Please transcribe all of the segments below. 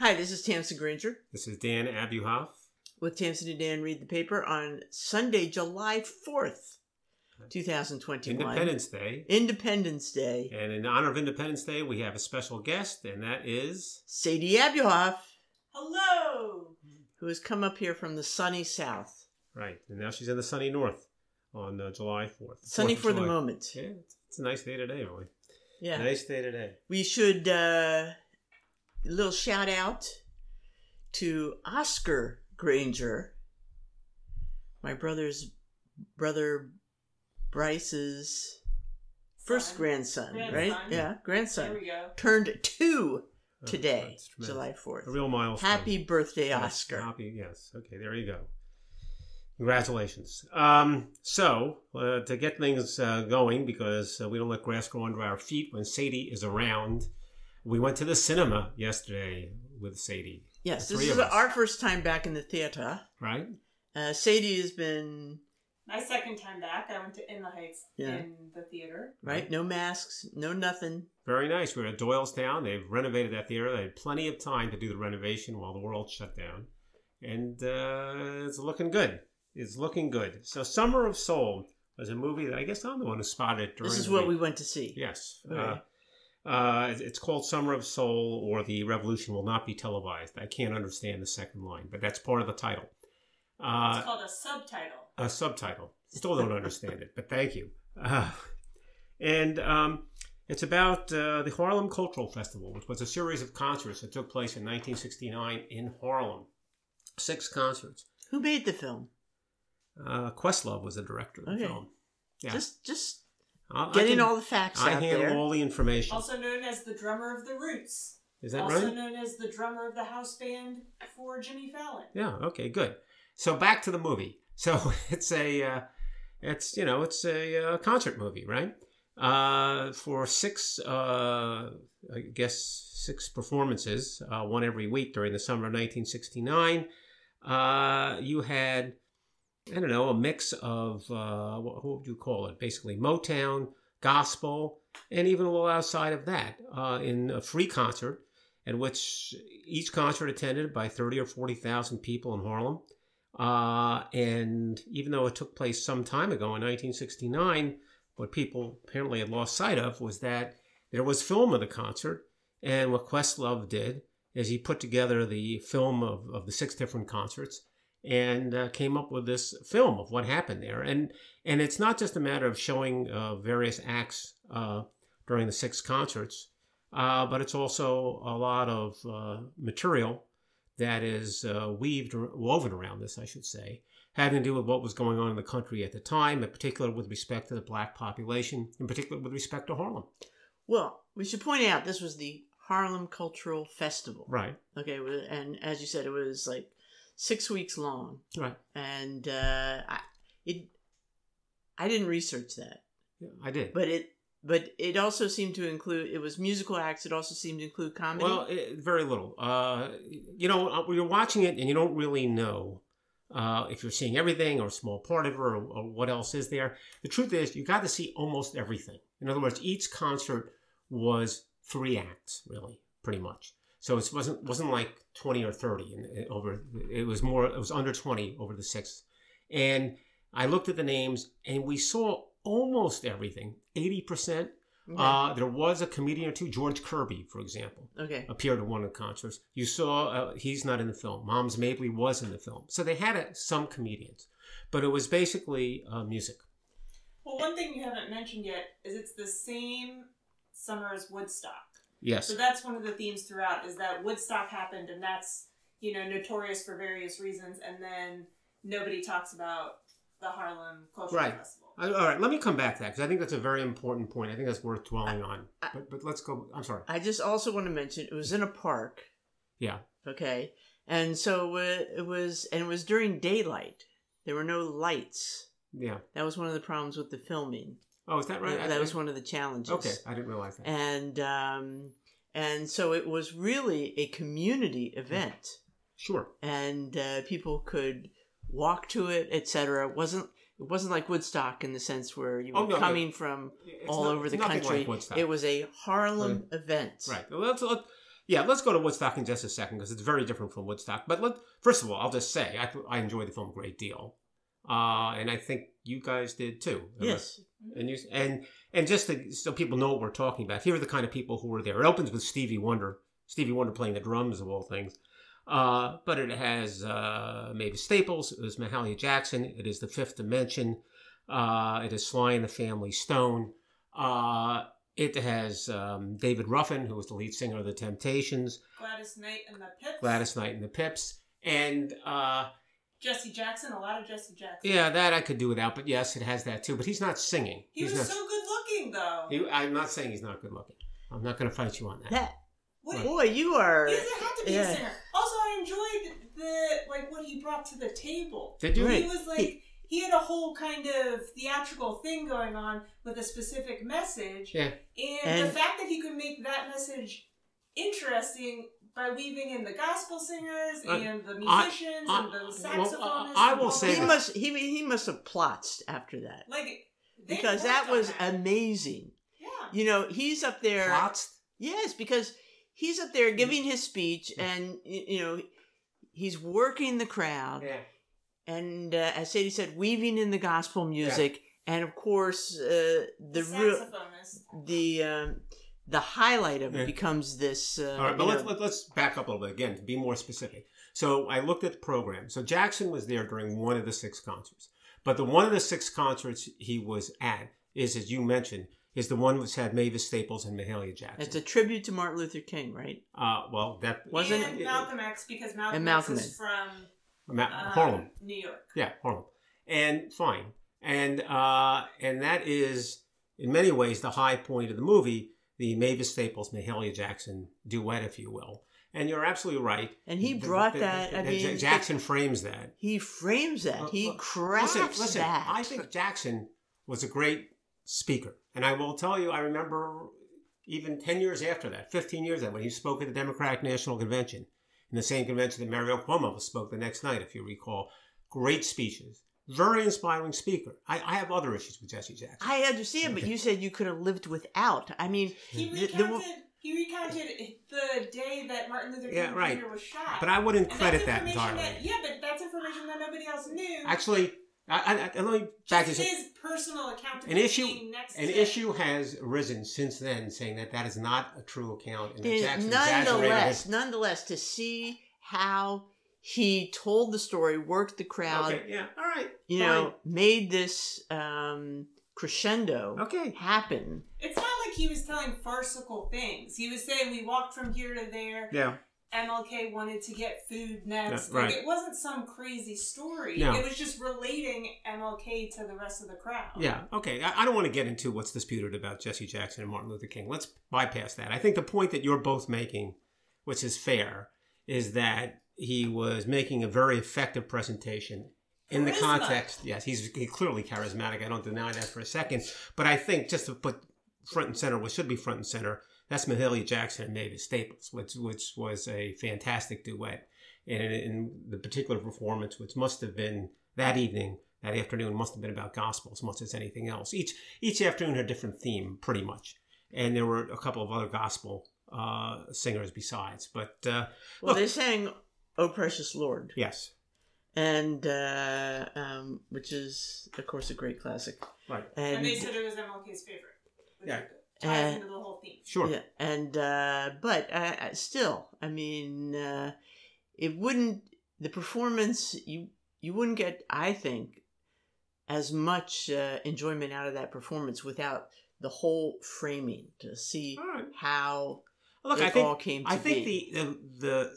Hi, this is Tamsin Granger. This is Dan Abuhoff. With Tamsin and Dan Read the Paper on Sunday, July 4th, 2021. Independence Day. Independence Day. And in honor of Independence Day, we have a special guest, and that is... Sadie Abuhoff. Hello! Who has come up here from the sunny south. Right, and now she's in the sunny north on July 4th. Sunny for the moment. Yeah, it's a nice day today, really. Yeah. Nice day today. We should... a little shout out to Oscar Granger, my brother's brother Bryce's first grandson, right? Yeah, grandson. There we go. Turned 2 today, July 4th. A real milestone. Happy birthday, Oscar. Yes. Okay, there you go. Congratulations. So, to get things going, because we don't let grass grow under our feet when Sadie is around, we went to the cinema yesterday with Sadie. Yes, this is our first time back in the theater. Right. Sadie has been... My second time back. I went to In the Heights in the theater. Right. No masks. No nothing. Very nice. We were at Doylestown. They've renovated that theater. They had plenty of time to do the renovation while the world shut down. And it's looking good. It's looking good. So Summer of Soul was a movie that I guess I'm the one who spotted during the This is what we went to see. Yes. Okay. It's called Summer of Soul, or The Revolution Will Not Be Televised. I can't understand the second line, but that's part of the title. It's called a subtitle. A subtitle. Still don't understand it, but thank you. And it's about the Harlem Cultural Festival, which was a series of concerts that took place in 1969 in Harlem. 6 concerts. Who made the film? Questlove was the director of the film. Yeah. Just... Getting all the facts out there. I handle all the information. Also known as the drummer of the Roots. Is that right? Also known as the drummer of the house band for Jimmy Fallon. Yeah. Okay. Good. So back to the movie. So it's a, it's a concert movie, right? For 6 performances, one every week during the summer of 1969. You had. I don't know, a mix of, what would you call it? Basically Motown, gospel, and even a little outside of that in a free concert at which each concert attended by 30 or 40,000 people in Harlem. And even though it took place some time ago in 1969, what people apparently had lost sight of was that there was film of the concert. And what Questlove did is he put together the film of the 6 different concerts and came up with this film of what happened there. And it's not just a matter of showing various acts during the 6 concerts, but it's also a lot of material that is woven around this, I should say, having to do with what was going on in the country at the time, in particular with respect to the black population, in particular with respect to Harlem. Well, we should point out this was the Harlem Cultural Festival. Right. Okay, and as you said, it was like 6 weeks long. Right. And I didn't research that. Yeah, I did. But it also seemed to include, it was musical acts, it also seemed to include comedy. Well, very little. You're watching it and you don't really know if you're seeing everything or a small part of it or what else is there. The truth is, you got to see almost everything. In other words, each concert was 3 acts, really, pretty much. So it wasn't like 20 or 30 it was under 20 over the 6. And I looked at the names and we saw almost everything, 80%. Okay. There was a comedian or two, George Kirby, for example, appeared at one of the concerts. You saw, he's not in the film. Moms Mabley was in the film. So they had some comedians, but it was basically music. Well, one thing you haven't mentioned yet is it's the same summer as Woodstock. Yes. So that's one of the themes throughout is that Woodstock happened and that's, notorious for various reasons. And then nobody talks about the Harlem Cultural Festival. All right. Let me come back to that because I think that's a very important point. I think that's worth dwelling on. But let's go. I'm sorry. I just also want to mention it was in a park. Yeah. Okay. And so it was during daylight. There were no lights. Yeah. That was one of the problems with the filming. Oh, is that right? That was one of the challenges. Okay, I didn't realize that. And so it was really a community event. Sure. And people could walk to it, etc. It wasn't like Woodstock in the sense where you were coming from all over the country. Like Woodstock. It was a Harlem event. Right. Well, Yeah, let's go to Woodstock in just a second because it's very different from Woodstock. But first of all, I'll just say I enjoyed the film a great deal, and I think you guys did too. Yes, and just so people know what we're talking about, here are the kind of people who were there. It opens with Stevie Wonder playing the drums of all things, but it has Mavis Staples, it is Mahalia Jackson, it is the Fifth Dimension, it is Sly and the Family Stone. It has David Ruffin, who was the lead singer of The Temptations. Gladys Knight and the Pips. And Jesse Jackson, a lot of Jesse Jackson. Yeah, that I could do without, but yes, it has that too. But he's not singing. He was so good looking, though. I'm not saying he's not good looking. I'm not going to fight you on that. Boy, you are... He doesn't have to be a singer. Also, I enjoyed what he brought to the table. Did you? He was like... He had a whole kind of theatrical thing going on with a specific message. Yeah. And the fact that he could make that message interesting by weaving in the gospel singers and the musicians and the saxophonists. He must have plots after that. Because that was amazing. Yeah. You know, he's up there. Plots? Yes, because he's up there giving his speech and, you know, he's working the crowd. Yeah. And as Sadie said, weaving in the gospel music, and of course the highlight of it becomes this. All right, but let's back up a little bit again to be more specific. So I looked at the program. So Jackson was there during one of the six concerts, but the one of the six concerts he was at is, as you mentioned, is the one which had Mavis Staples and Mahalia Jackson. It's a tribute to Martin Luther King, right? Malcolm X, because Malcolm X is from. Harlem, New York. Yeah, Harlem, and fine, and that is in many ways the high point of the movie, the Mavis Staples Mahalia Jackson duet, if you will. And you're absolutely right. And he brought that. Jackson frames that. He frames that. He crafts that. I think Jackson was a great speaker, and I will tell you, I remember even 15 years after that, when he spoke at the Democratic National Convention. In the same convention that Mario Cuomo spoke the next night, if you recall. Great speeches. Very inspiring speaker. I have other issues with Jesse Jackson. I understand, but you said you could have lived without. I mean... He recounted the day that Martin Luther King Jr. was shot. But I wouldn't credit that entirely. But that's information that nobody else knew. Actually, let me back this up. His personal accountability issue has arisen since then, saying that is not a true account. And nonetheless, to see how he told the story, worked the crowd, made this crescendo happen. It's not like he was telling farcical things. He was saying, we walked from here to there. Yeah. MLK wanted to get food next. It wasn't some crazy story. No. It was just relating MLK to the rest of the crowd. Yeah, okay. I don't want to get into what's disputed about Jesse Jackson and Martin Luther King. Let's bypass that. I think the point that you're both making, which is fair, is that he was making a very effective presentation in the context. Yes, he's clearly charismatic. I don't deny that for a second. But I think just to put front and center what should be front and center, that's Mahalia Jackson and Mavis Staples, which was a fantastic duet. And in the particular performance, which must have been that afternoon, must have been about gospel as much as anything else. Each afternoon had a different theme, pretty much. And there were a couple of other gospel singers besides. But they sang "O Precious Lord." Yes. And which is, of course, a great classic. Right. And they said it was MLK's favorite. Yeah. Ties into the whole thing. Sure. Yeah. And, it wouldn't, the performance, you wouldn't get, I think, as much enjoyment out of that performance without the whole framing to see how all came to be. I think the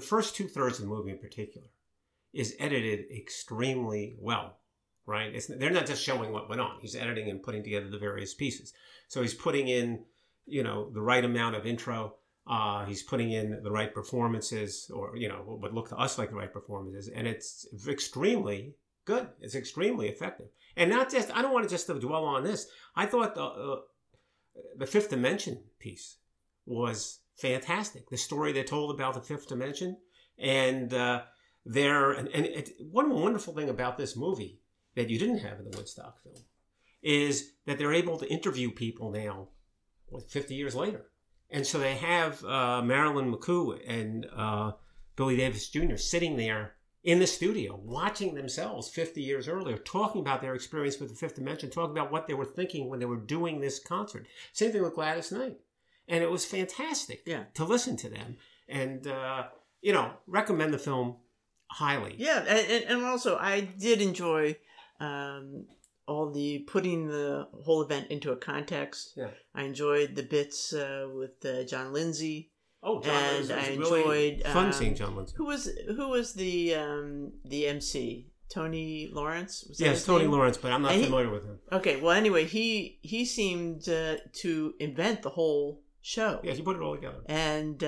first two-thirds of the movie in particular is edited extremely well. Right? They're not just showing what went on. He's editing and putting together the various pieces. So he's putting in, the right amount of intro. He's putting in the right performances, or, what look to us like the right performances. And it's extremely good. It's extremely effective. And not just, I don't want to just dwell on this. I thought the Fifth Dimension piece was fantastic. The story they told about the Fifth Dimension. And one wonderful thing about this movie that you didn't have in the Woodstock film, is that they're able to interview people now, 50 years later, And so they have Marilyn McCoo and Billy Davis Jr. sitting there in the studio, watching themselves 50 years earlier, talking about their experience with the Fifth Dimension, talking about what they were thinking when they were doing this concert. Same thing with Gladys Knight. And it was fantastic to listen to them. And, you know, recommend the film highly. Yeah, and also I did enjoy all the putting the whole event into a context. Yeah. I enjoyed the bits with John Lindsay. Oh, John Lindsay! And I enjoyed fun seeing John Lindsay. Who was the MC? Tony Lawrence? Yes, Tony Lawrence, but I'm not familiar with him. Okay, well, anyway, he seemed to invent the whole show. Yeah, he put it all together and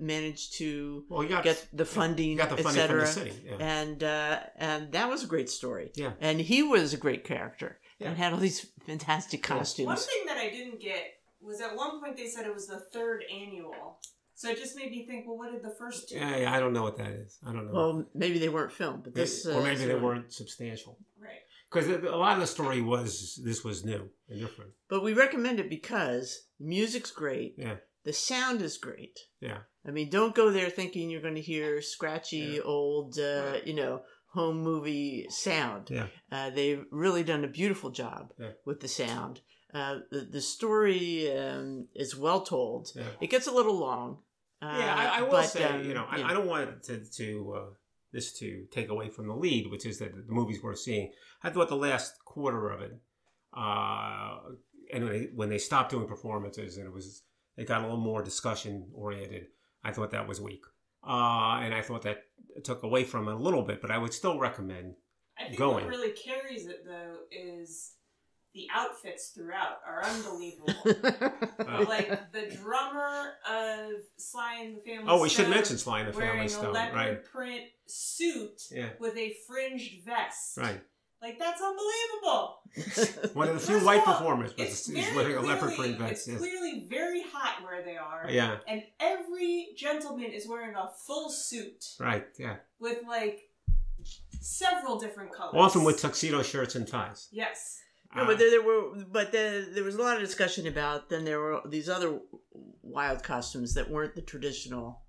managed to get the funding, etc. From the city, and that was a great story. Yeah, and he was a great character and had all these fantastic costumes. One thing that I didn't get was at one point they said it was the third annual. So it just made me think, well, what did the first two do? Yeah, I don't know what that is. I don't know. Well, maybe they weren't filmed. But this, or maybe they weren't substantial. Right. Because a lot of the story was, this was new and different. But we recommend it because music's great. Yeah. The sound is great. Yeah. I mean, don't go there thinking you're going to hear scratchy old, you know, home movie sound. Yeah. They've really done a beautiful job with the sound. The story is well told. Yeah. It gets a little long. I will say, you know, I don't want this to take away from the lead, which is that the movie's worth seeing. I thought the last quarter of it, anyway, when they stopped doing performances and it got a little more discussion oriented, I thought that was weak. And I thought that took away from it a little bit, but I would still recommend going. What really carries it, though, is the outfits throughout are unbelievable. Like the drummer of Sly and the Family Stone. Oh, we should mention Sly and the Family Stone. Wearing a leopard print suit with a fringed vest. Right. Like, that's unbelievable. One of the few white performers is wearing a leopard print vest. It's clearly very hot where they are. Yeah. And every gentleman is wearing a full suit. Right, yeah. With, like, several different colors. Often with tuxedo shirts and ties. Yes. No, but there was a lot of discussion about. Then there were these other wild costumes that weren't the traditional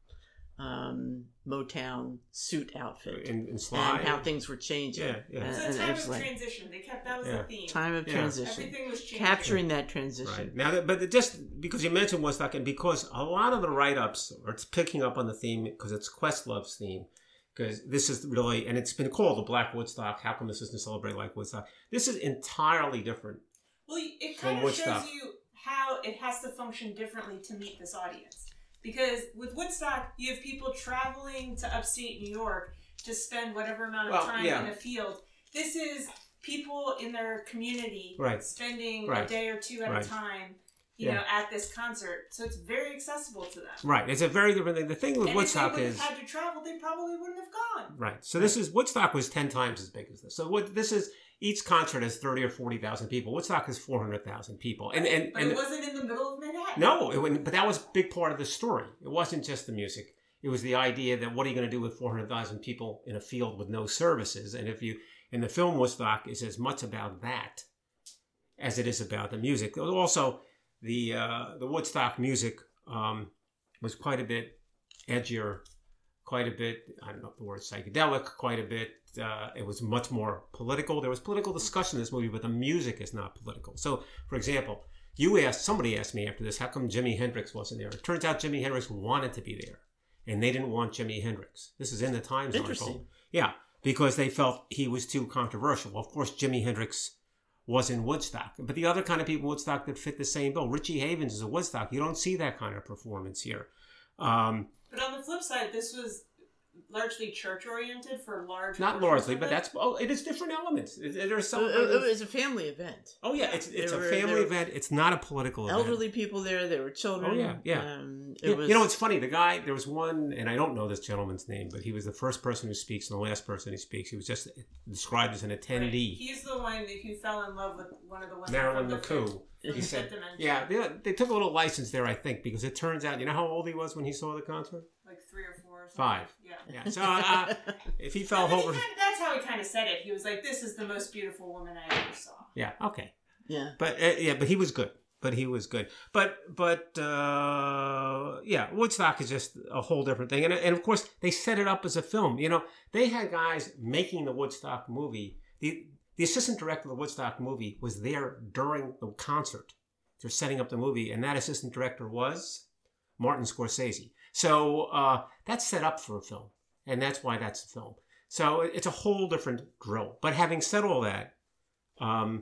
Motown suit outfit, and how things were changing. Yeah, yeah. Time of transition. They kept that was the theme. Time of transition. Everything was changing. Capturing that transition. Right. Now, but just because you mentioned Woodstock, and because a lot of the write-ups are picking up on the theme because it's Questlove's theme. Because this is really, and it's been called the Black Woodstock. How come this isn't celebrated like Woodstock? This is entirely different. Well, it kind of shows you how it has to function differently to meet this audience. Because with Woodstock, you have people traveling to upstate New York to spend whatever amount of time in a field. This is people in their community spending a day or two at a time. You know, at this concert. So it's very accessible to them. Right. It's a very different thing. The thing with Woodstock is... if they would have had to travel, they probably wouldn't have gone. Right. So this is... Woodstock was 10 times as big as this. So what this is... Each concert has 30 or 40,000 people. Woodstock is 400,000 people. But it wasn't in the middle of Manhattan. No. It wouldn't, but that was a big part of the story. It wasn't just the music. It was the idea that what are you going to do with 400,000 people in a field with no services? And if you... And the film Woodstock is as much about that as it is about the music. Also... The Woodstock music was quite a bit edgier, quite a bit, I don't know if the word psychedelic, quite a bit. It was much more political. There was political discussion in this movie, but the music is not political. So, for example, somebody asked me after this, how come Jimi Hendrix wasn't there? It turns out Jimi Hendrix wanted to be there, and they didn't want Jimi Hendrix. This is in the Times article. Yeah, because they felt he was too controversial. Well, of course, Jimi Hendrix was in Woodstock. But the other kind of people in Woodstock that fit the same bill. Richie Havens is a Woodstock. You don't see that kind of performance here. But on the flip side, this was largely church-oriented for large... Not largely, but that's... Oh, it is different elements. There's some... It was a family event. Oh, yeah. It's a family event. It's not a political event. Elderly people there. There were children. Oh, yeah. Yeah. You know, it's funny. The guy... There was one... And I don't know this gentleman's name, but he was the first person who speaks and the last person who speaks. He was just described as an attendee. Right. He's the one who fell in love with one of the women. Marilyn McCoo. He said, yeah, they took a little license there, I think, because it turns out, you know how old he was when he saw the concert? Like 3 or 4 or something. 5. Yeah. So if he fell over... That's how he kind of said it. He was like, this is the most beautiful woman I ever saw. Yeah, okay. Yeah. But he was good. But he was good. But yeah, Woodstock is just a whole different thing. And of course, they set it up as a film. You know, they had guys making the Woodstock movie. The assistant director of the Woodstock movie was there during the concert. They're setting up the movie. And that assistant director was Martin Scorsese. So that's set up for a film. And that's why that's a film. So it's a whole different drill. But having said all that, I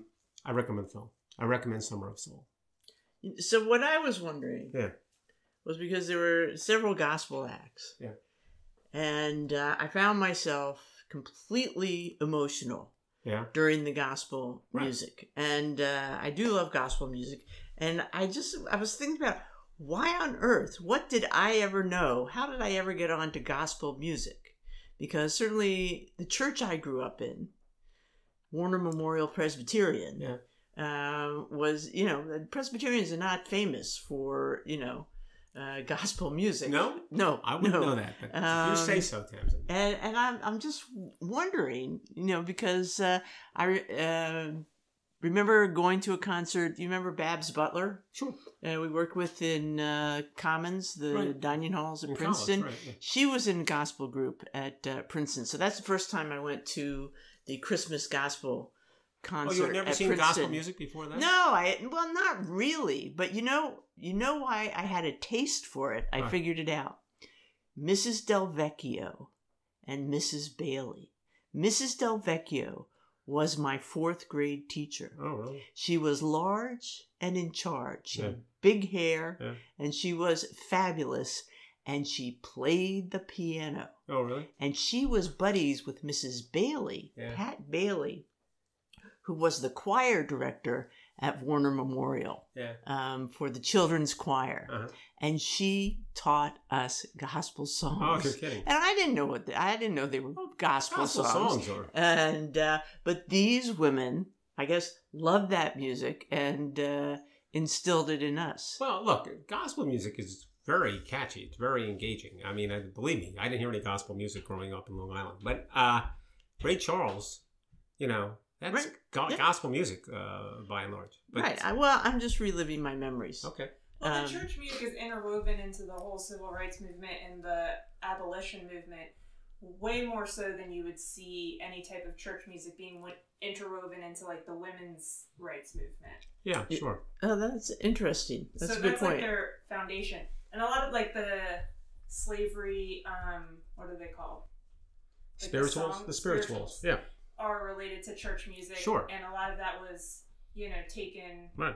recommend film. I recommend Summer of Soul. So what I was wondering was because there were several gospel acts. Yeah. And I found myself completely emotional during the gospel music. And I do love gospel music. And I was thinking about why on earth, what did I ever know? How did I ever get onto gospel music? Because certainly the church I grew up in, Warner Memorial Presbyterian, was, you know, Presbyterians are not famous for, you know, gospel music. No, I wouldn't know that. But you say so, Tamsin. And I'm just wondering, you know, because I remember going to a concert. You remember Babs Butler? Sure. We worked with in Commons, the dining halls at Princeton. College, She was in a gospel group at Princeton, so that's the first time I went to the Christmas gospel concert. Oh, you've never seen gospel music before that? No, well, not really. But you know why I had a taste for it? I figured it out. Mrs. Del Vecchio and Mrs. Bailey. Mrs. Del Vecchio was my fourth grade teacher. Oh, really? She was large and in charge. She had big hair, and she was fabulous. And she played the piano. Oh, really? And she was buddies with Mrs. Bailey, Pat Bailey, who was the choir director at Warner Memorial for the children's choir. Uh-huh. And she taught us gospel songs. Oh, you're kidding. And I didn't know they were gospel songs. And but these women, I guess, loved that music and instilled it in us. Well, look, gospel music is very catchy. It's very engaging. I mean, believe me, I didn't hear any gospel music growing up in Long Island. But Ray Charles, you know, that's gospel music, by and large. But well, I'm just reliving my memories. Okay. Well, the church music is interwoven into the whole civil rights movement and the abolition movement way more so than you would see any type of church music being interwoven into, like, the women's rights movement. Yeah, sure. Oh, that's interesting. That's a good point. So that's, like, their foundation. And a lot of, like, the slavery, what are they called? Like spirituals? The spirituals, yeah. Are related to church music. Sure. And a lot of that was, you know, taken and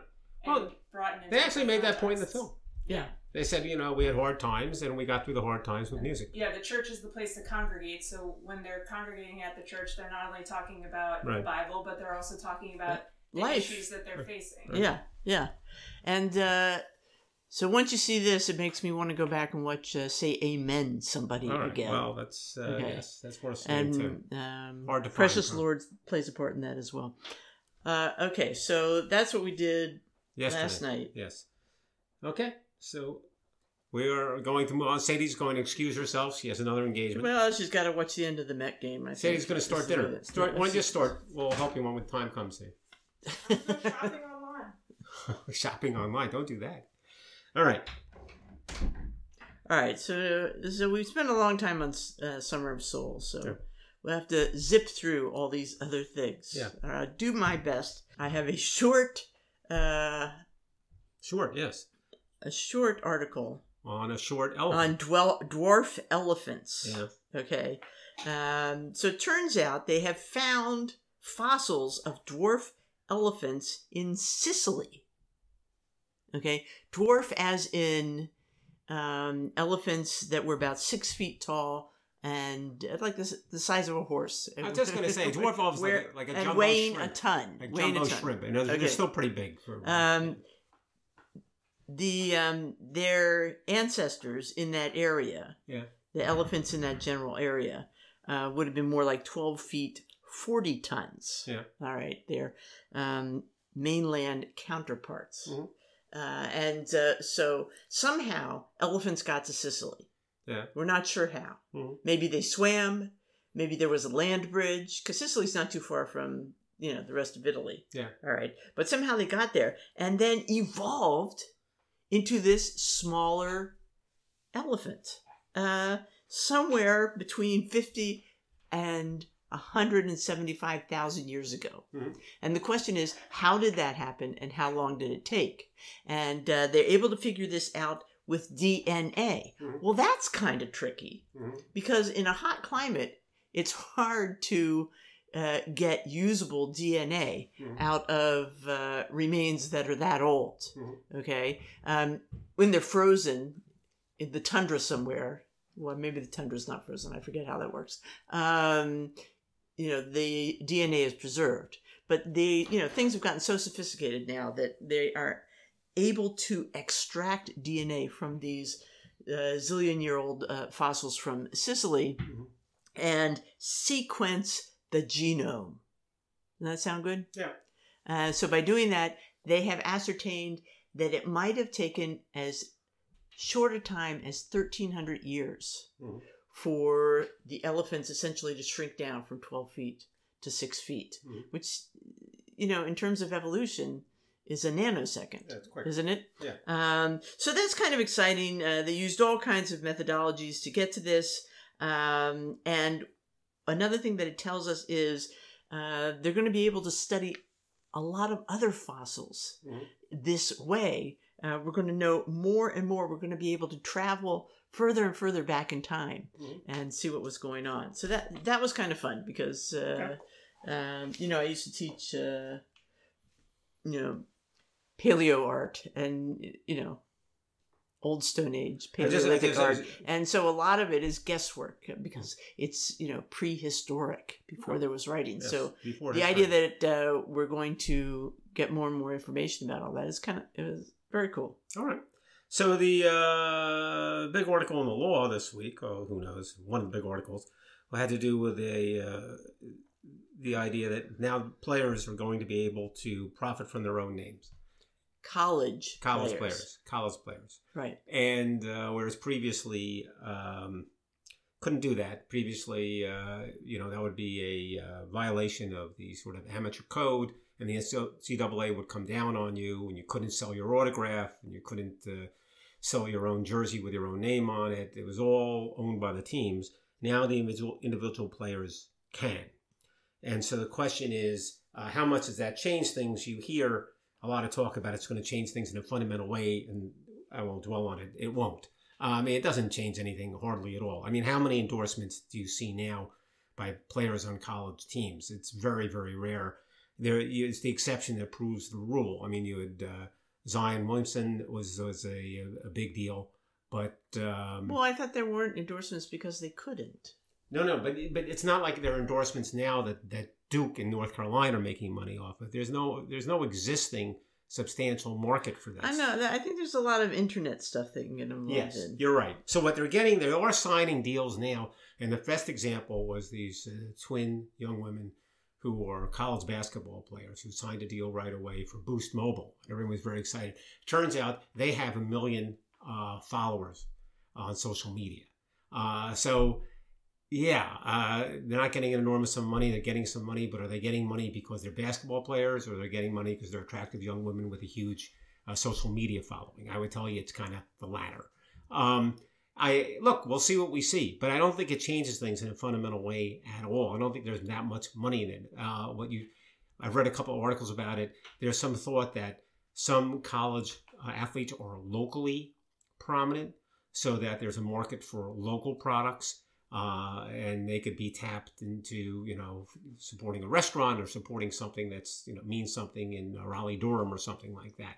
brought in. They actually made that point in the film. Yeah. They said, you know, we had hard times and we got through the hard times with music. Yeah, the church is the place to congregate. So when they're congregating at the church, they're not only talking about the Bible, but they're also talking about the issues that they're facing. Right. Yeah, yeah. And so once you see this, it makes me want to go back and watch Say Amen Somebody again. Well, that's yes, that's worth seeing too. Hard to find. Precious Lord plays a part in that as well. Okay, so that's what we did last night. Yes. Okay, so we are going to move on. Sadie's going to excuse herself. She has another engagement. Well, she's got to watch the end of the Met game. I Sadie's going to start dinner. Why don't you start? We'll help you when time comes, Sadie. Shopping online. Shopping online. Don't do that. All right. So we've spent a long time on Summer of Soul, so we'll have to zip through all these other things. Yeah. Do my best. I have a short... yes. A short article. On a short elephant. On dwarf elephants. Yeah. Okay. So it turns out they have found fossils of dwarf elephants in Sicily. Okay, dwarf as in elephants that were about 6 feet tall and like the size of a horse. I was just going to say, dwarf elephants like a jumbo weighing shrimp. A ton. Like weighing jumbo a ton. Shrimp. And they're still pretty big. For their ancestors in that area, the elephants in that general area, would have been more like 12 feet, 40 tons. Yeah. All right, their mainland counterparts. Mm-hmm. So somehow elephants got to Sicily. Yeah. We're not sure how. Mm-hmm. Maybe they swam. Maybe there was a land bridge. Because Sicily's not too far from you know, the rest of Italy. Yeah. All right. But somehow they got there and then evolved into this smaller elephant. Somewhere between 50 and 175,000 years ago. Mm-hmm. And the question is, how did that happen and how long did it take? And they're able to figure this out with DNA. Mm-hmm. Well, that's kind of tricky because in a hot climate, it's hard to get usable DNA out of remains that are that old. Mm-hmm. Okay. When they're frozen in the tundra somewhere, well, maybe the tundra's not frozen. I forget how that works. You know, the DNA is preserved, but the, you know, things have gotten so sophisticated now that they are able to extract DNA from these zillion-year-old fossils from Sicily and sequence the genome. Doesn't that sound good? Yeah. So by doing that, they have ascertained that it might have taken as short a time as 1,300 years for the elephants essentially to shrink down from 12 feet to 6 feet, which, you know, in terms of evolution, is a nanosecond, isn't it? Yeah. So that's kind of exciting. They used all kinds of methodologies to get to this. And another thing that it tells us is they're going to be able to study a lot of other fossils this way. We're going to know more and more. We're going to be able to travel further and further back in time and see what was going on. So that was kind of fun because, you know, I used to teach, you know, paleo art and, you know, old Stone Age Paleolithic art. And so a lot of it is guesswork because it's, you know, prehistoric before there was writing. Yes, so the idea that we're going to get more and more information about all that is kind of, it was very cool. All right. So the big article in the Law this week, oh, who knows, one of the big articles, had to do with the idea that now players are going to be able to profit from their own names. College players. Right. And whereas previously couldn't do that. Previously, you know, that would be a violation of the sort of amateur code, and the NCAA would come down on you, and you couldn't sell your autograph, and you couldn't sell your own jersey with your own name on it. It was all owned by the teams. Now the individual players can. And so the question is, how much does that change things? You hear a lot of talk about it's going to change things in a fundamental way, and I won't dwell on it. It won't. It doesn't change anything hardly at all. I mean, how many endorsements do you see now by players on college teams? It's very, very rare. It's the exception that proves the rule. I mean, you had Zion Williamson was a big deal, but... well, I thought there weren't endorsements because they couldn't. No, but it's not like there are endorsements now that Duke and North Carolina are making money off of. There's no existing substantial market for this. I know. I think there's a lot of internet stuff that can get involved in. You're right. So what they're getting, they are signing deals now, and the best example was these twin young women who are college basketball players who signed a deal right away for Boost Mobile. Everyone was very excited. Turns out they have 1 million followers on social media. So... yeah, they're not getting an enormous amount of money. They're getting some money, but are they getting money because they're basketball players, or they're getting money because they're attractive young women with a huge social media following? I would tell you it's kind of the latter. We'll see what we see, but I don't think it changes things in a fundamental way at all. I don't think there's that much money in it. I've read a couple of articles about it. There's some thought that some college athletes are locally prominent, so that there's a market for local products. And they could be tapped into, you know, supporting a restaurant or supporting something that's, you know, means something in Raleigh-Durham or something like that.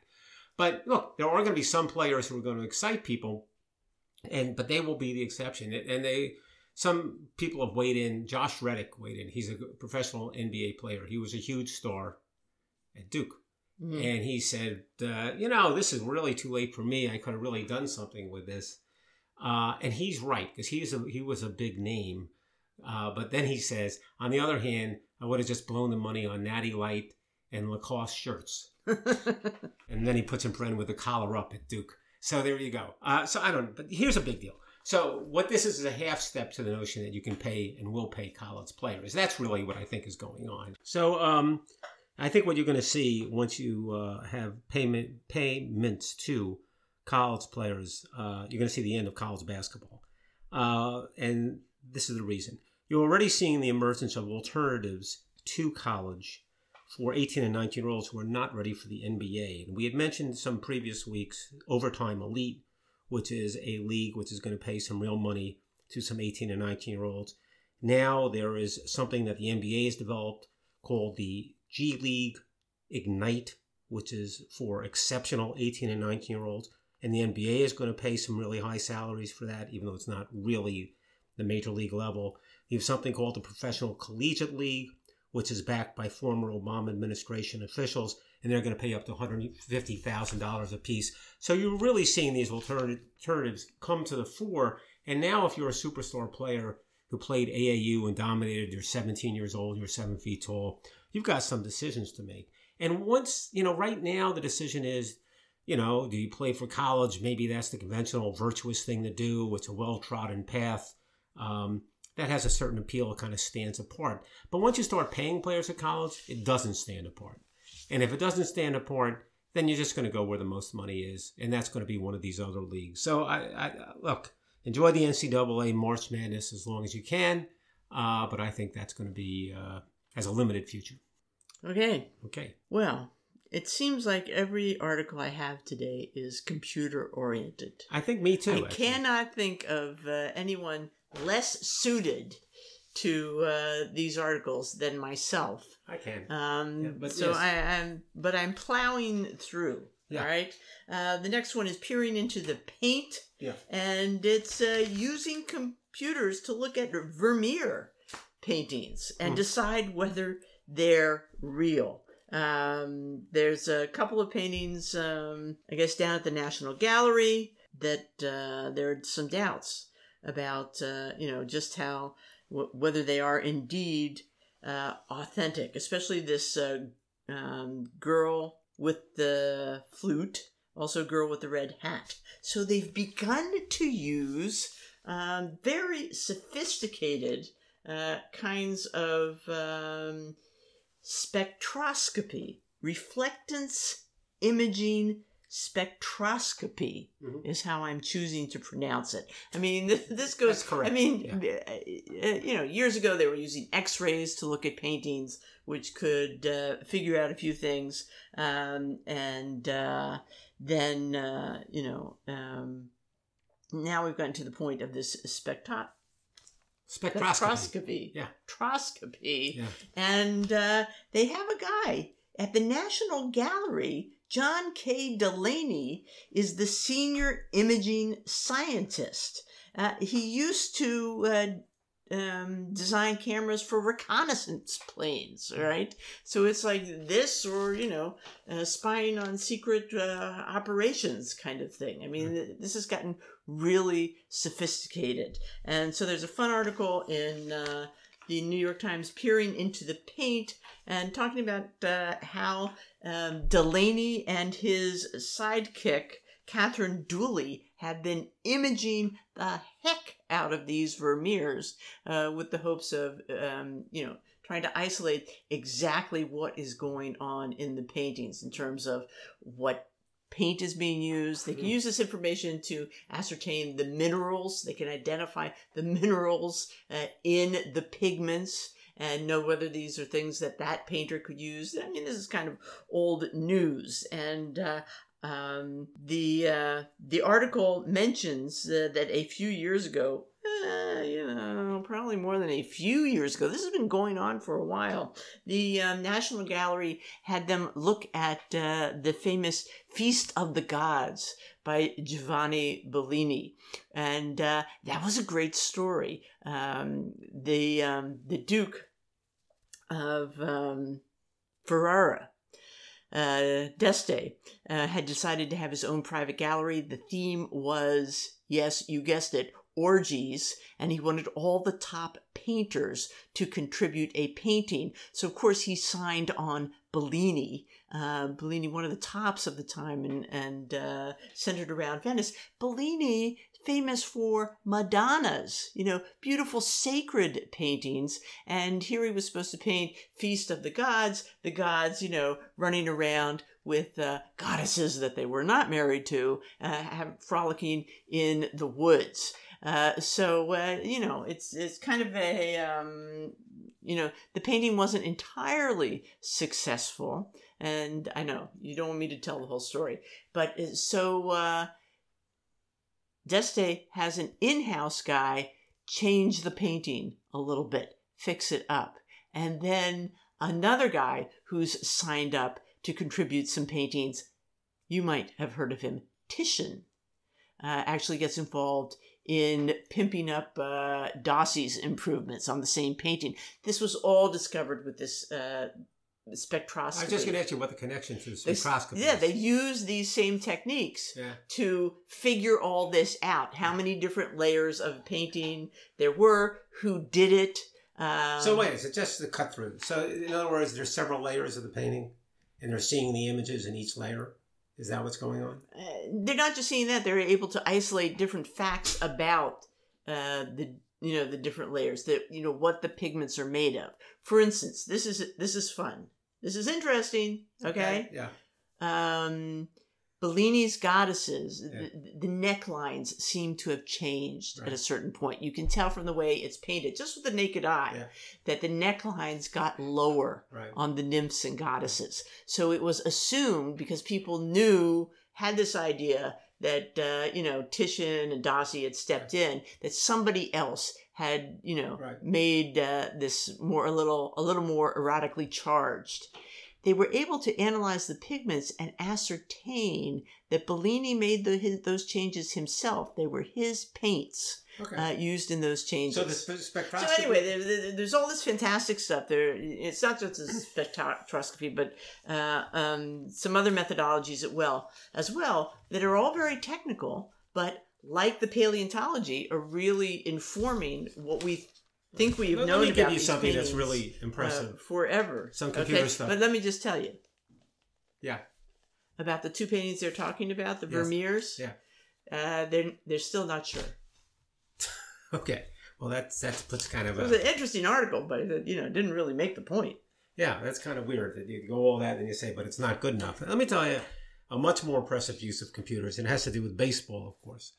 But look, there are going to be some players who are going to excite people, but they will be the exception. And some people have weighed in. Josh Reddick weighed in. He's a professional NBA player. He was a huge star at Duke. Mm. And he said, you know, this is really too late for me. I could have really done something with this. And he's right, because he was a big name. But then he says, on the other hand, I would have just blown the money on Natty Light and Lacoste shirts. And then he puts him in with the collar up at Duke. So there you go. But here's a big deal. So what this is a half step to the notion that you can pay and will pay college players. That's really what I think is going on. So I think what you're going to see once you have payments to college players, you're going to see the end of college basketball. And this is the reason. You're already seeing the emergence of alternatives to college for 18 and 19-year-olds who are not ready for the NBA. And we had mentioned some previous weeks, Overtime Elite, which is a league which is going to pay some real money to some 18 and 19-year-olds. Now there is something that the NBA has developed called the G League Ignite, which is for exceptional 18 and 19-year-olds. And the NBA is going to pay some really high salaries for that, even though it's not really the major league level. You have something called the Professional Collegiate League, which is backed by former Obama administration officials, and they're going to pay up to $150,000 a piece. So you're really seeing these alternatives come to the fore. And now if you're a superstar player who played AAU and dominated, you're 17 years old, you're 7 feet tall, you've got some decisions to make. And once, right now the decision is, do you play for college? Maybe that's the conventional virtuous thing to do. It's a well-trodden path. That has a certain appeal. It kind of stands apart. But once you start paying players at college, it doesn't stand apart. And if it doesn't stand apart, then you're just going to go where the most money is. And that's going to be one of these other leagues. So, I enjoy the NCAA March Madness as long as you can. But I think that's going to be has a limited future. Okay. Well, it seems like every article I have today is computer-oriented. I think me too. I cannot think of anyone less suited to these articles than myself. I can. I'm plowing through. Yeah. All right. The next one is peering into the paint. Yeah. And it's using computers to look at Vermeer paintings and decide whether they're real. There's a couple of paintings, I guess, down at the National Gallery that there are some doubts about, just how, whether they are indeed authentic, especially this girl with the flute, also girl with the red hat. So they've begun to use very sophisticated kinds of spectroscopy, reflectance imaging spectroscopy is how I'm choosing to pronounce it. I mean, this goes... That's correct. I mean, yeah. Years ago they were using x-rays to look at paintings, which could figure out a few things, then now we've gotten to the point of this spectroscopy. Yeah. Spectroscopy. Yeah. And they have a guy at the National Gallery. John K. Delaney is the senior imaging scientist. He used to design cameras for reconnaissance planes, right? So it's like this or, spying on secret operations kind of thing. I mean, this has gotten really sophisticated. And so there's a fun article in the New York Times peering into the paint and talking about how Delaney and his sidekick, Catherine Dooley, have been imaging the heck out of these Vermeers with the hopes of, trying to isolate exactly what is going on in the paintings in terms of what paint is being used. They can use this information to ascertain the minerals. They can identify the minerals in the pigments and know whether these are things that painter could use. I mean, this is kind of old news. And the article mentions that a few years ago, probably more than a few years ago, this has been going on for a while, the National Gallery had them look at the famous Feast of the Gods by Giovanni Bellini. And that was a great story. The Duke of Ferrara, d'Este, had decided to have his own private gallery. The theme was, yes, you guessed it, orgies, and he wanted all the top painters to contribute a painting. So, of course, he signed on Bellini. Bellini, one of the tops of the time and centered around Venice. Bellini famous for Madonnas, you know, beautiful sacred paintings. And here he was supposed to paint Feast of the gods, you know, running around with goddesses that they were not married to, frolicking in the woods. You know, it's kind of a, you know, the painting wasn't entirely successful. And I know you don't want me to tell the whole story, but so D'Este has an in-house guy change the painting a little bit, fix it up. And then another guy who's signed up to contribute some paintings, you might have heard of him, Titian, actually gets involved in pimping up Dossey's improvements on the same painting. This was all discovered with this spectroscopy. I was just going to ask you what the connection to the spectroscopy is. Yeah, they use these same techniques to figure all this out, how many different layers of painting there were, who did it. So wait, is it just the cut through? So in other words, there's several layers of the painting, and they're seeing the images in each layer? Is that what's going on? They're not just seeing that. They're able to isolate different facts about the different layers, that, you know, what the pigments are made of. For instance, this is fun. This is interesting. Okay? Yeah. Bellini's goddesses, the necklines seem to have changed at a certain point. You can tell from the way it's painted, just with the naked eye, that the necklines got lower on the nymphs and goddesses. So it was assumed, because people knew, had this idea that, Titian and D'Este had stepped in, that somebody else had, made this more a little more erotically charged. They were able to analyze the pigments and ascertain that Bellini made those changes himself. They were his paints used in those changes. So the spectroscopy. So anyway, there's all this fantastic stuff there. It's not just the spectroscopy, but some other methodologies as well that are all very technical, but like the paleontology, are really informing what we think we've known about. Let me give you something that's really impressive. Forever. Some computer stuff. But let me just tell you. Yeah. About the two paintings they're talking about, the Vermeers. Yeah. They're still not sure. Okay. Well, that's puts kind of a... It was an interesting article, but it, didn't really make the point. Yeah, that's kind of weird that you go all that and you say, but it's not good enough. Let me tell you a much more impressive use of computers, and it has to do with baseball, of course.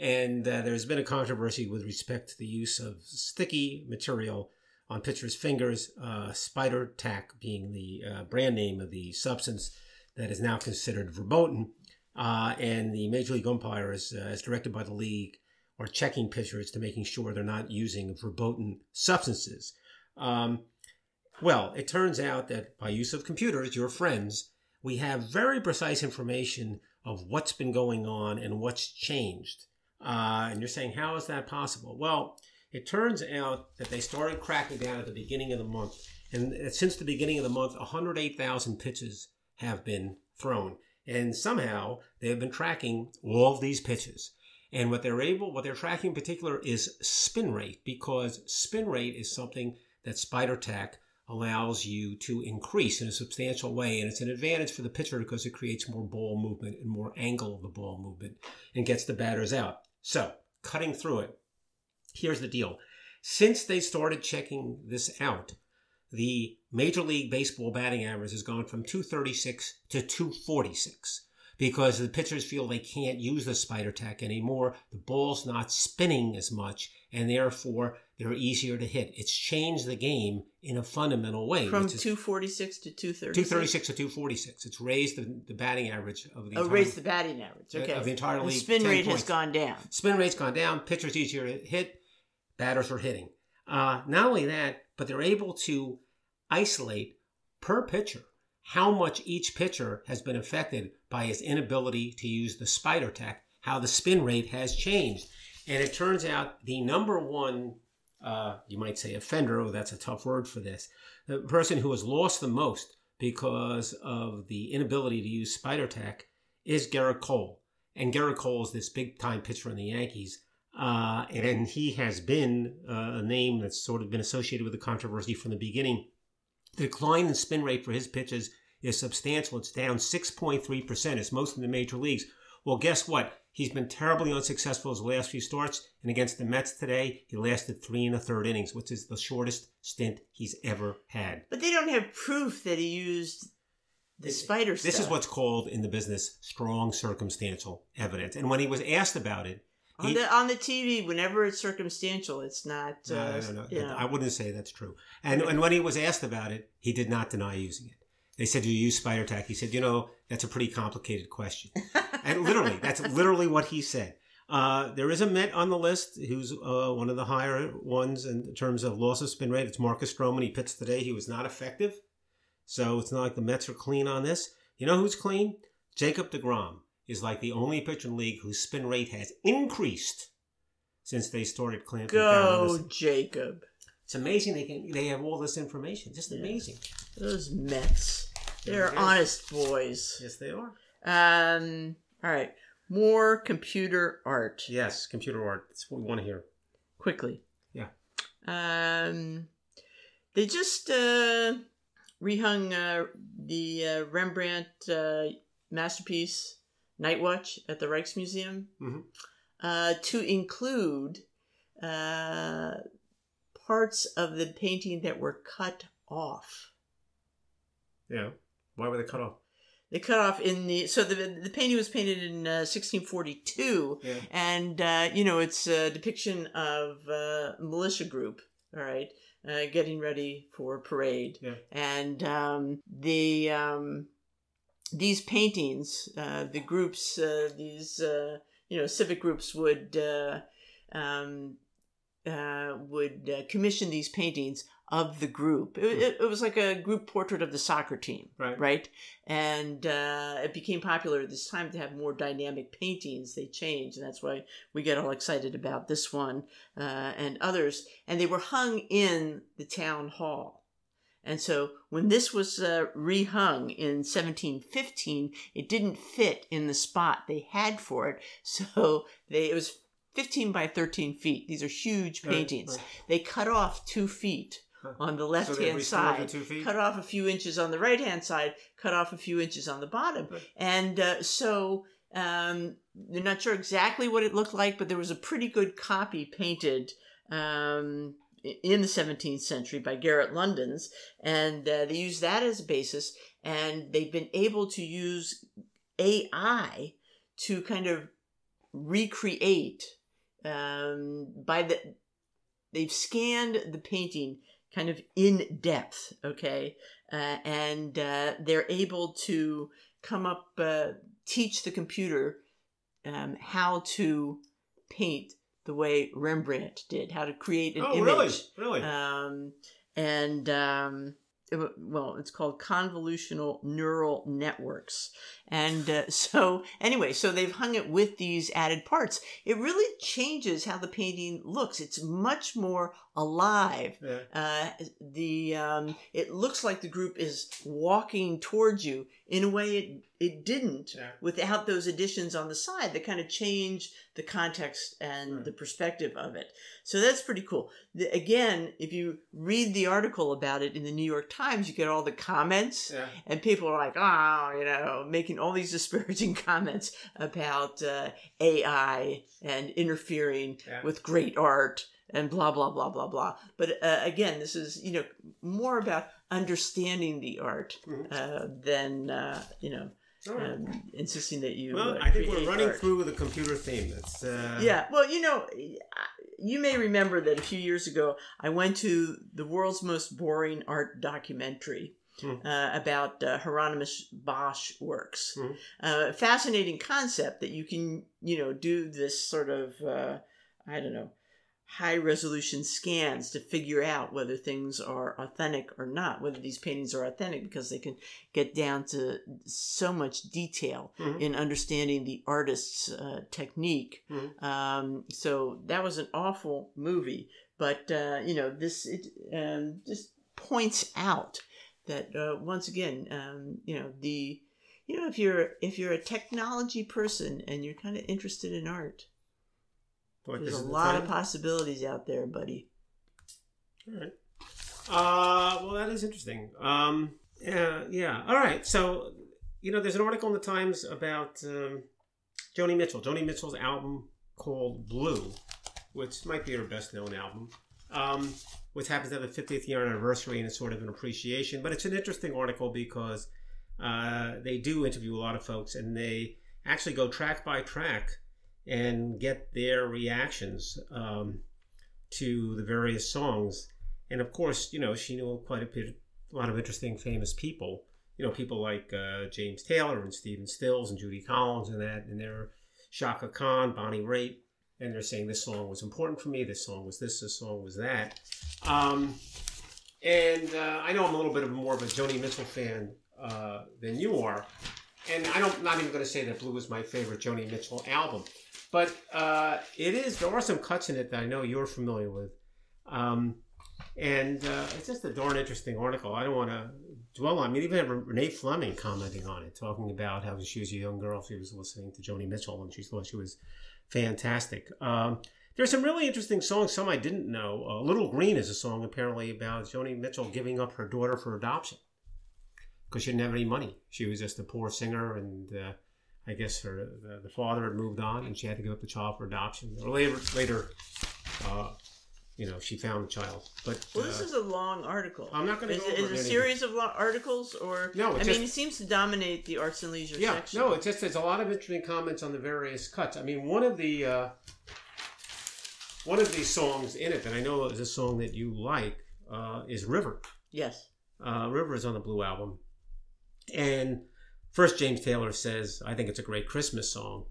And there's been a controversy with respect to the use of sticky material on pitchers' fingers, Spider Tack being the brand name of the substance that is now considered verboten. And the Major League umpires, as directed by the league, are checking pitchers to making sure they're not using verboten substances. Well, it turns out that by use of computers, your friends, we have very precise information of what's been going on and what's changed. And you're saying, how is that possible? Well, it turns out that they started cracking down at the beginning of the month. And since the beginning of the month, 108,000 pitches have been thrown. And somehow they've been tracking all of these pitches. And what they're tracking in particular is spin rate, because spin rate is something that Spider Tack allows you to increase in a substantial way. And it's an advantage for the pitcher because it creates more ball movement and more angle of the ball movement and gets the batters out. So, cutting through it, here's the deal. Since they started checking this out, the Major League Baseball batting average has gone from 236 to 246 because the pitchers feel they can't use the Spider Tack anymore. The ball's not spinning as much, and therefore they're easier to hit. It's changed the game in a fundamental way. From 246 to 236. 236 to 246. It's raised the batting average of the entire... Oh, raised the batting average. Okay. Of the entire league. The spin rate has gone down. Spin rate's gone down. Pitchers easier to hit. Batters are hitting. Not only that, but they're able to isolate per pitcher how much each pitcher has been affected by his inability to use the Spider Tack, how the spin rate has changed. And it turns out the number one... you might say offender, that's a tough word for this, the person who has lost the most because of the inability to use Spider Tack is Gerrit Cole. And Gerrit Cole is this big-time pitcher in the Yankees, and he has been a name that's sort of been associated with the controversy from the beginning. The decline in spin rate for his pitches is substantial. It's down 6.3%. It's most in the major leagues. Well, guess what? He's been terribly unsuccessful his last few starts, and against the Mets today, he lasted 3 1/3 innings, which is the shortest stint he's ever had. But they don't have proof that he used the spider stuff. This is what's called in the business strong circumstantial evidence. And when he was asked about it, on the TV, whenever it's circumstantial, it's not. No. I wouldn't say that's true. And when he was asked about it, he did not deny using it. They said, "Do you use Spider Tack?" He said, "You know, that's a pretty complicated question." And literally, that's literally what he said. There is a Met on the list who's one of the higher ones in terms of loss of spin rate. It's Marcus Stroman. He pitched today. He was not effective. So it's not like the Mets are clean on this. You know who's clean? Jacob deGrom is like the only pitcher in the league whose spin rate has increased since they started clamping down on this. Go, Jacob. It's amazing they have all this information. Just amazing. Those Mets. They're honest boys. Yes, they are. All right. More computer art. Yes, computer art. That's what we want to hear. Quickly. Yeah. They just rehung the Rembrandt masterpiece Night Watch at the Rijksmuseum, mm-hmm. To include parts of the painting that were cut off. Yeah, why were they cut off? They cut off the painting was painted in 1642, yeah. And it's a depiction of a militia group. All right, getting ready for a parade, yeah. And these paintings, the groups, civic groups would commission these paintings of the group. It was like a group portrait of the soccer team, right? And it became popular at this time to have more dynamic paintings. They changed, and that's why we get all excited about this one and others. And they were hung in the town hall. And so when this was rehung in 1715, it didn't fit in the spot they had for it. So it was 15 by 13 feet. These are huge paintings. Right. They cut off 2 feet on the left-hand side, cut off a few inches on the right-hand side, cut off a few inches on the bottom. Right. And they're not sure exactly what it looked like, but there was a pretty good copy painted in the 17th century by Garrett London's, and they use that as a basis, and they've been able to use AI to kind of recreate they've scanned the painting kind of in depth, and they're able to come up, teach the computer how to paint the way Rembrandt did, how to create an image. Really? It's called convolutional neural networks. And so they've hung it with these added parts. It really changes how the painting looks. It's much more alive. Yeah. It looks like the group is walking towards you in a way it didn't without those additions on the side that kind of change the context and the perspective of it. So that's pretty cool. Again, if you read the article about it in the New York Times, you get all the comments, and people are like, making all these disparaging comments about AI and interfering with great art and blah, blah, blah, blah, blah. But again, this is, more about understanding the art than insisting that you I think we're running art. Through with a computer theme. That's Yeah. Well, you may remember that a few years ago, I went to the world's most boring art documentary about Hieronymus Bosch works. Fascinating concept that you can, do this sort of, high-resolution scans to figure out whether things are authentic or not, whether these paintings are authentic, because they can get down to so much detail in understanding the artist's technique. So that was an awful movie. But, this just points out that, once again, if you're a technology person and you're kind of interested in art, there's a lot of possibilities out there, buddy. All right. Well, that is interesting. All right. So, there's an article in the Times about Joni Mitchell. Joni Mitchell's album called Blue, which might be her best-known album, which happens to have the 50th year anniversary, and it's sort of an appreciation. But it's an interesting article because they do interview a lot of folks, and they actually go track by track and get their reactions to the various songs. And of course, you know, she knew quite a lot of interesting, famous people. You know, people like James Taylor and Stephen Stills and Judy Collins and that, and they're Chaka Khan, Bonnie Raitt, and they're saying this song was important for me, this song was this song was that. And I know I'm a little bit of more of a Joni Mitchell fan than you are, and I'm not even going to say that Blue is my favorite Joni Mitchell album, but there are some cuts in it that I know you're familiar with. And it's just a darn interesting article. I don't want to dwell on it. I mean, even have Renee Fleming commenting on it, talking about how when she was a young girl, she was listening to Joni Mitchell, and she thought she was fantastic. There's some really interesting songs, some I didn't know. Little Green is a song apparently about Joni Mitchell giving up her daughter for adoption because she didn't have any money. She was just a poor singer, and I guess the father had moved on, and she had to give up the child for adoption. Or later, you know, she found the child. But this is a long article. I'm not going to go over it. Is it a series of articles? Or no, I mean, it seems to dominate the arts and leisure section. No, there's a lot of interesting comments on the various cuts. I mean, one of the songs in it that I know is a song that you like is River. Yes. River is on the Blue album. And first James Taylor says, I think it's a great Christmas song.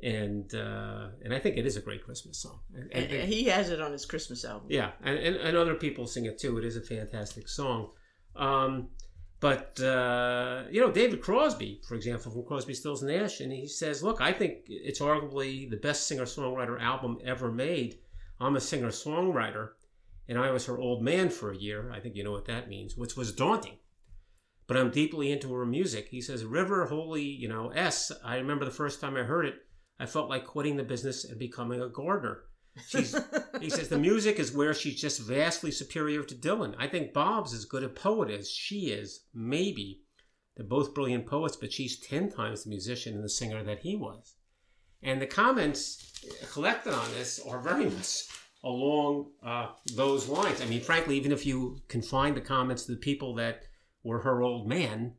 And I think it is a great Christmas song. And he has it on his Christmas album. Yeah, and other people sing it too. It is a fantastic song. But you know, David Crosby, for example, from Crosby, Stills, Nash, and he says, look, I think it's arguably the best singer-songwriter album ever made. I'm a singer-songwriter, and I was her old man for a year. I think you know what that means, which was daunting. But I'm deeply into her music. He says, River, holy, you know, S. I remember the first time I heard it, I felt like quitting the business and becoming a gardener. He says the music is where she's just vastly superior to Dylan. I think Bob's as good a poet as she is, maybe. They're both brilliant poets, but she's 10 times the musician and the singer that he was. And the comments collected on this are very much along those lines. I mean, frankly, even if you confine the comments to the people that were her old man,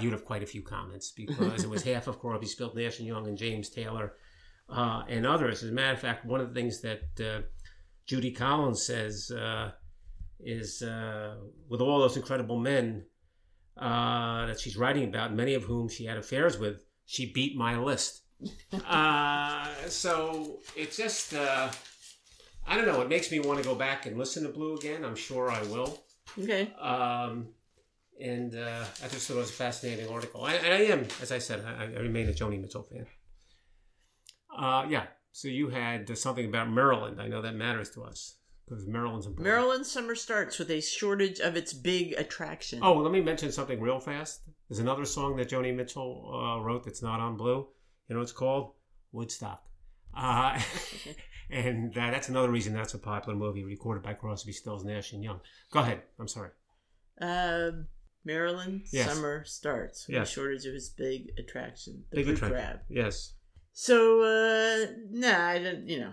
you'd have quite a few comments because it was half of Crosby, Stills, Nash & Young and James Taylor and others. As a matter of fact, one of the things that Judy Collins says is with all those incredible men that she's writing about, many of whom she had affairs with, she beat my list. So it's just, I don't know, it makes me want to go back and listen to Blue again. I'm sure I will. Okay. And I just thought it was a fascinating article. I am, as I said, I remain a Joni Mitchell fan. So you had something about Maryland. I know that matters to us because Maryland's important. Maryland's summer starts with a shortage of its big attraction. Oh, well, let me mention something real fast. There's another song that Joni Mitchell wrote that's not on Blue. You know what it's called? Woodstock. And that's another reason that's a popular movie recorded by Crosby, Stills, Nash & Young. Go ahead. I'm sorry. Maryland, yes. Summer starts with a shortage of its big attraction, the big attraction. Crab. Yes. So, I don't. You know,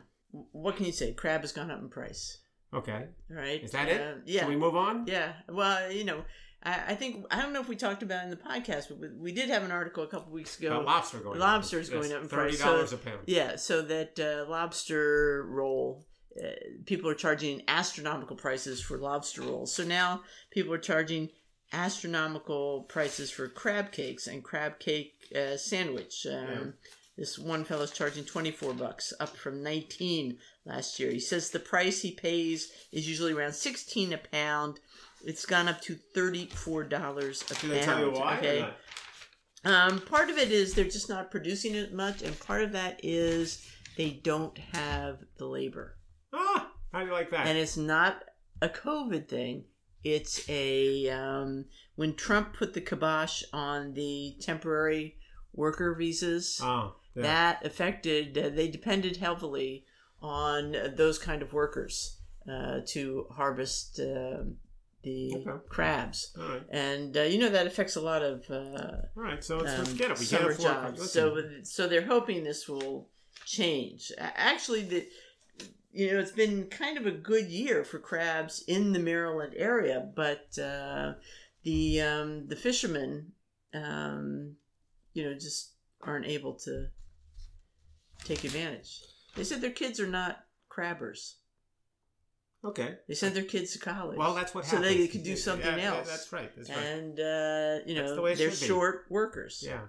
what can you say? Crab has gone up in price. Okay. All right. Is that it? Yeah. Can we move on? Yeah. Well, you know, I think I don't know if we talked about it in the podcast, but we did have an article a couple weeks ago. About lobster's going up in price. $30 a pound. Yeah. So that lobster roll. People are charging astronomical prices for lobster rolls. So now people are charging astronomical prices for crab cakes and crab cake sandwich. This one fellow's charging $24, up from $19 last year. He says the price he pays is usually around $16 a pound. It's gone up to $34 a pound. Can I tell you why? Okay. Part of it is they're just not producing it much, and part of that is they don't have the labor. Ah, how do you like that? And it's not a COVID thing. It's a, when Trump put the kibosh on the temporary worker visas, that affected, they depended heavily on those kind of workers to harvest the crabs. All right. And you know that affects a lot of all right, so let's get it. We summer can't jobs. So they're hoping this will change. Actually, it's been kind of a good year for crabs in the Maryland area, but the fishermen, just aren't able to take advantage. They said their kids are not crabbers. Okay. They sent their kids to college. Well, that's what happens. So they could do something else. That's right. That's right. And, they're short workers. Yeah.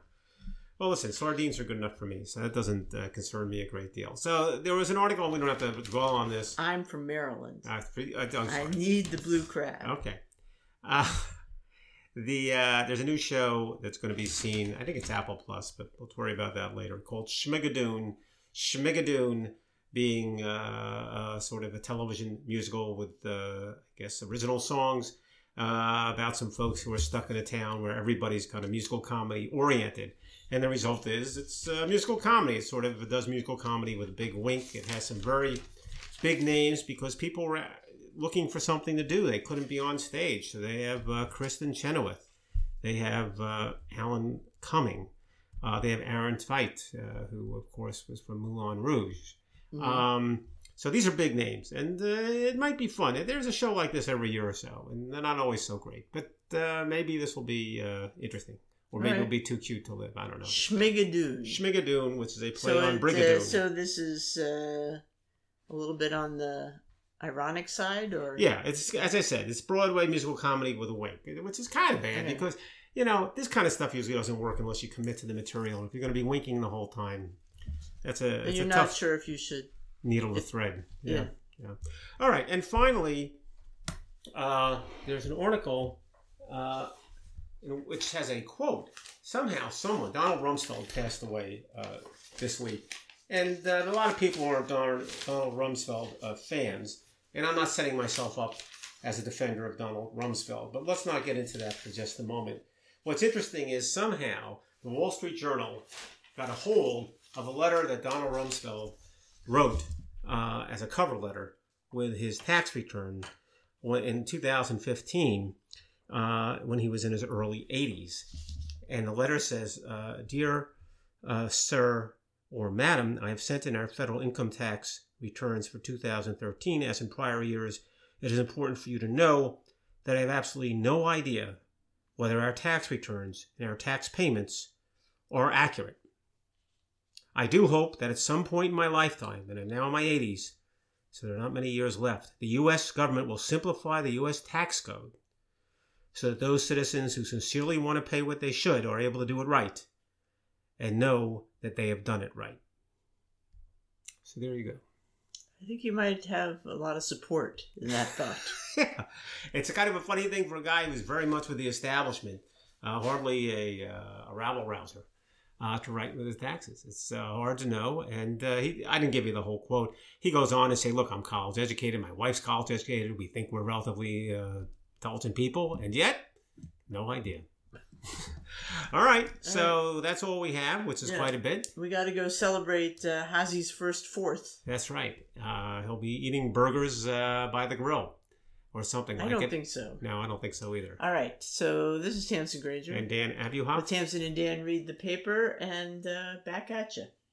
Well, listen, sardines are good enough for me, so that doesn't concern me a great deal. So there was an article, and we don't have to dwell on this. I'm from Maryland. I need the blue crab. Okay. There's a new show that's going to be seen. I think it's Apple Plus, but we'll worry about that later, called Schmigadoon. Schmigadoon being sort of a television musical with, original songs about some folks who are stuck in a town where everybody's kind of musical comedy oriented. And the result is it's musical comedy. It sort of does musical comedy with a big wink. It has some very big names because people were looking for something to do. They couldn't be on stage. So they have Kristen Chenoweth. They have Alan Cumming. They have Aaron Tveit, who, of course, was from Moulin Rouge. Mm-hmm. So these are big names, and it might be fun. There's a show like this every year or so, and they're not always so great. But maybe this will be interesting, or maybe it'll be too cute to live. I don't know. Schmigadoon. Schmigadoon, which is a play on Brigadoon. So this is a little bit on the ironic side, or yeah, it's as I said, it's Broadway musical comedy with a wink, which is kind of bad because this kind of stuff usually doesn't work unless you commit to the material. And if you're going to be winking the whole time. And you're not sure if you should needle the thread. Yeah. All right, and finally, there's an article which has a quote. Somehow, someone, Donald Rumsfeld passed away this week, and a lot of people are Donald Rumsfeld fans. And I'm not setting myself up as a defender of Donald Rumsfeld, but let's not get into that for just a moment. What's interesting is somehow the Wall Street Journal got a hold of a letter that Donald Rumsfeld wrote as a cover letter with his tax return in 2015 when he was in his early 80s. And the letter says, Dear Sir or Madam, I have sent in our federal income tax returns for 2013. As in prior years, it is important for you to know that I have absolutely no idea whether our tax returns and our tax payments are accurate. I do hope that at some point in my lifetime, and I'm now in my 80s, so there are not many years left, the U.S. government will simplify the U.S. tax code so that those citizens who sincerely want to pay what they should are able to do it right and know that they have done it right. So there you go. I think you might have a lot of support in that thought. Yeah. It's kind of a funny thing for a guy who's very much with the establishment, hardly a rabble-rouser. To write with his taxes. It's hard to know. And I didn't give you the whole quote. He goes on to say, look, I'm college educated. My wife's college educated. We think we're relatively intelligent people. And yet, no idea. All right. So that's all we have, which is quite a bit. We got to go celebrate Hazi's first fourth. That's right. He'll be eating burgers by the grill. Or something like that. I don't think so. No, I don't think so either. All right. So this is Tamsin Granger. And Dan Abuhoff. Tamsin and Dan read the paper and back at you.